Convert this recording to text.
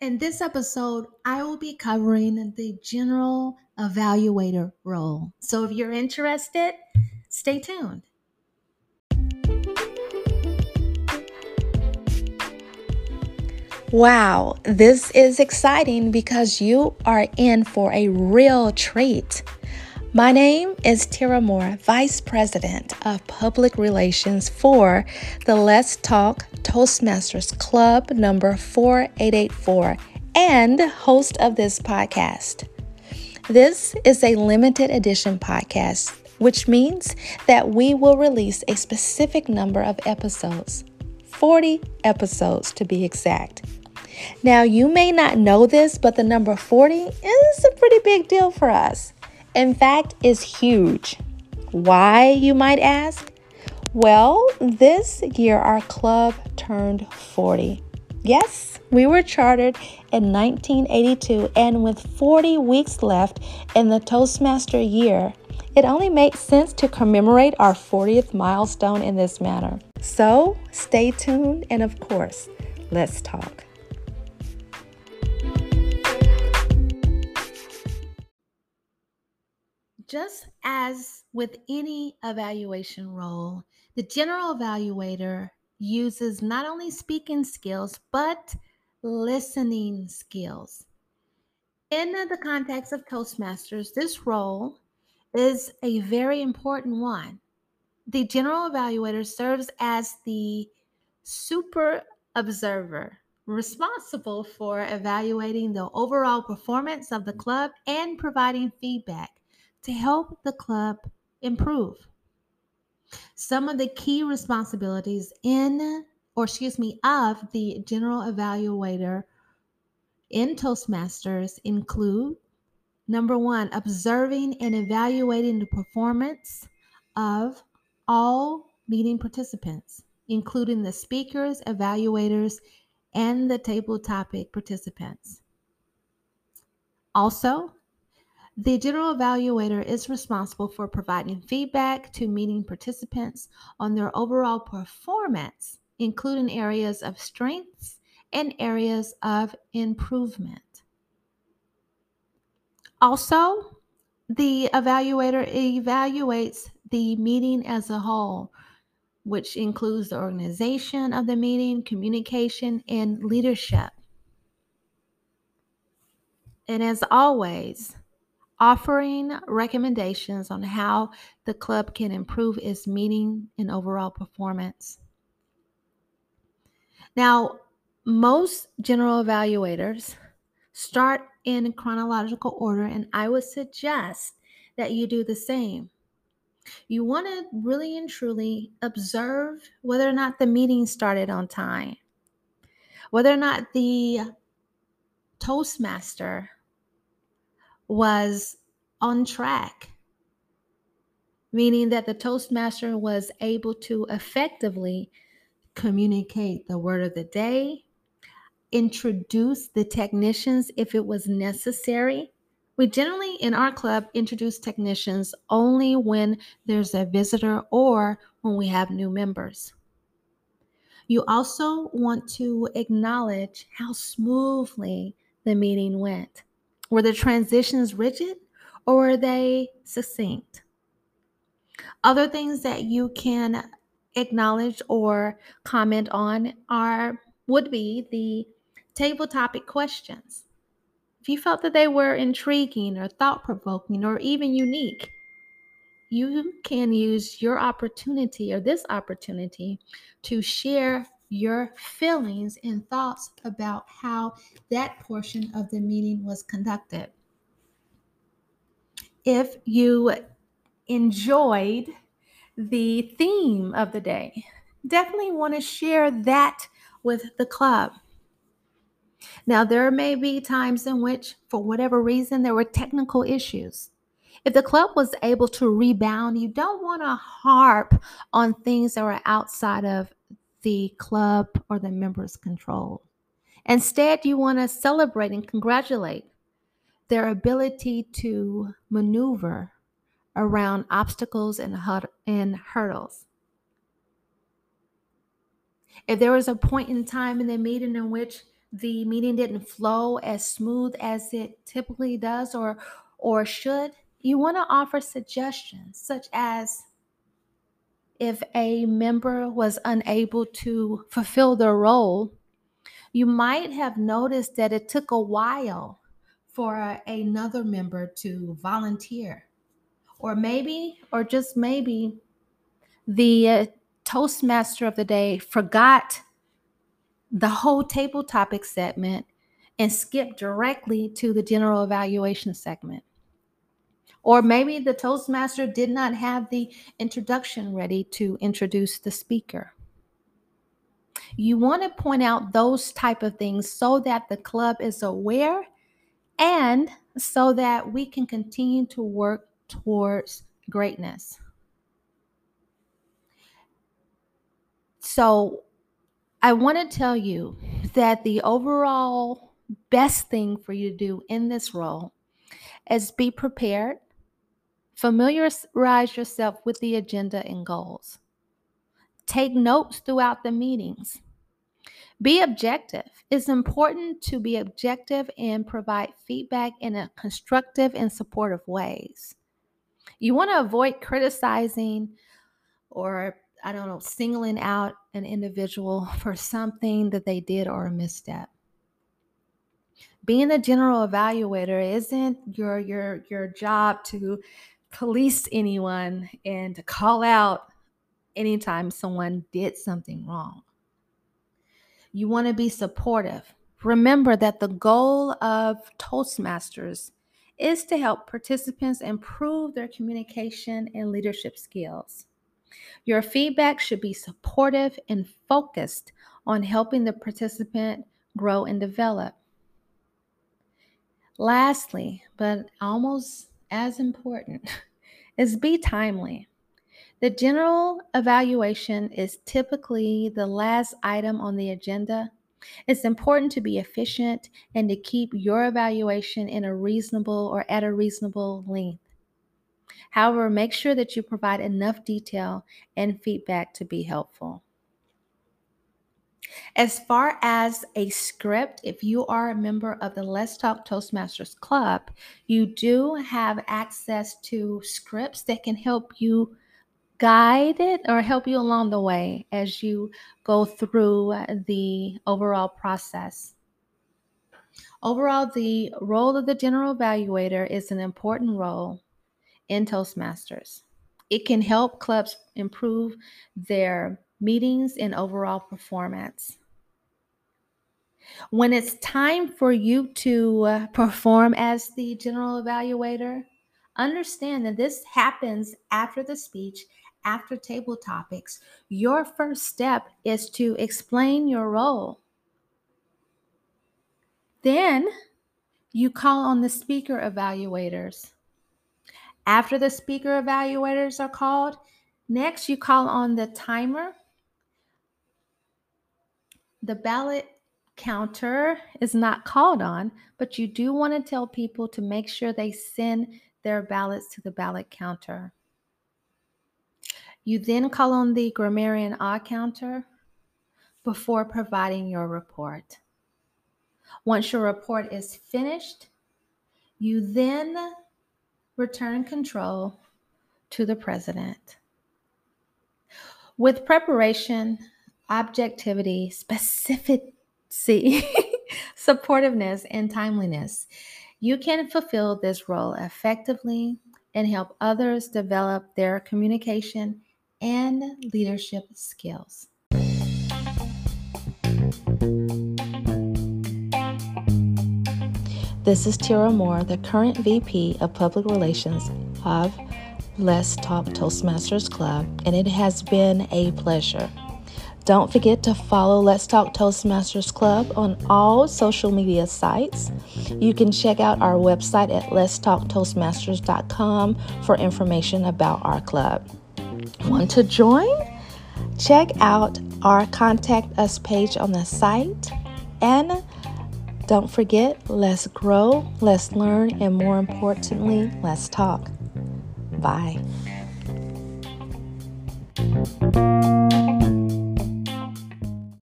In this episode, I will be covering the general evaluator role. So if you're interested, stay tuned. Wow, this is exciting because you are in for a real treat. My name is Tira Moore, Vice President of Public Relations for the Let's Talk Toastmasters Club number 4884 and host of this podcast. This is a limited edition podcast, which means that we will release a specific number of episodes, 40 episodes to be exact. Now, you may not know this, but the number 40 is a pretty big deal for us. In fact, it's huge. Why, you might ask? Well, this year our club turned 40. Yes, we were chartered in 1982, and with 40 weeks left in the Toastmaster year, it only makes sense to commemorate our 40th milestone in this manner. So stay tuned, and of course, let's talk. Just as with any evaluation role, the general evaluator uses not only speaking skills, but listening skills. In the context of Toastmasters, this role is a very important one. The general evaluator serves as the super observer, responsible for evaluating the overall performance of the club and providing feedback to help the club improve. Some of the key responsibilities of the general evaluator in Toastmasters include, number one, observing and evaluating the performance of all meeting participants, including the speakers, evaluators, and the table topic participants. Also, the general evaluator is responsible for providing feedback to meeting participants on their overall performance, including areas of strengths and areas of improvement. Also, the evaluator evaluates the meeting as a whole, which includes the organization of the meeting, communication, and leadership. And as always, offering recommendations on how the club can improve its meeting and overall performance. Now, most general evaluators start in chronological order, and I would suggest that you do the same. You want to really and truly observe whether or not the meeting started on time, whether or not the Toastmaster was on track, meaning that the Toastmaster was able to effectively communicate the word of the day, introduce the technicians if it was necessary. We generally in our club introduce technicians only when there's a visitor or when we have new members. You also want to acknowledge how smoothly the meeting went. Were the transitions rigid or were they succinct? Other things that you can acknowledge or comment on would be the table topic questions. If you felt that they were intriguing or thought-provoking or even unique, you can use your opportunity or this opportunity to share your feelings and thoughts about how that portion of the meeting was conducted. If you enjoyed the theme of the day, definitely want to share that with the club. Now, there may be times in which, for whatever reason, there were technical issues. If the club was able to rebound, you don't want to harp on things that were outside of the club or the members' control. Instead, you want to celebrate and congratulate their ability to maneuver around obstacles and hurdles. If there was a point in time in the meeting in which the meeting didn't flow as smooth as it typically does or should, you want to offer suggestions such as if a member was unable to fulfill their role, you might have noticed that it took a while for another member to volunteer. Or just maybe, the Toastmaster of the day forgot the whole table topic segment and skipped directly to the general evaluation segment. Or maybe the Toastmaster did not have the introduction ready to introduce the speaker. You want to point out those type of things so that the club is aware and so that we can continue to work towards greatness. So I want to tell you that the overall best thing for you to do in this role is be prepared, familiarize yourself with the agenda and goals. Take notes throughout the meetings. Be objective. It's important to be objective and provide feedback in a constructive and supportive ways. You want to avoid criticizing or, singling out an individual for something that they did or a misstep. Being the general evaluator isn't your job to police anyone and to call out anytime someone did something wrong. You want to be supportive. Remember that the goal of Toastmasters is to help participants improve their communication and leadership skills. Your feedback should be supportive and focused on helping the participant grow and develop. Lastly, but almost as important, is be timely. The general evaluation is typically the last item on the agenda. It's important to be efficient and to keep your evaluation at a reasonable length. However, make sure that you provide enough detail and feedback to be helpful. As far as a script, if you are a member of the Let's Talk Toastmasters Club, you do have access to scripts that can help you guide it or help you along the way as you go through the overall process. Overall, the role of the general evaluator is an important role in Toastmasters. It can help clubs improve their meetings and overall performance. When it's time for you to perform as the general evaluator, understand that this happens after the speech, after table topics. Your first step is to explain your role. Then you call on the speaker evaluators. After the speaker evaluators are called, next you call on the timer. The ballot counter is not called on, but you do want to tell people to make sure they send their ballots to the ballot counter. You then call on the grammarian odd counter before providing your report. Once your report is finished, you then return control to the president. With preparation, objectivity, specificity, supportiveness, and timeliness, you can fulfill this role effectively and help others develop their communication and leadership skills. This is Tira Moore, the current VP of Public Relations of Let's Talk Toastmasters Club, and it has been a pleasure. Don't forget to follow Let's Talk Toastmasters Club on all social media sites. You can check out our website at letstalktoastmasters.com for information about our club. Want to join? Check out our Contact Us page on the site, and don't forget, let's grow, let's learn, and more importantly, let's talk. Bye.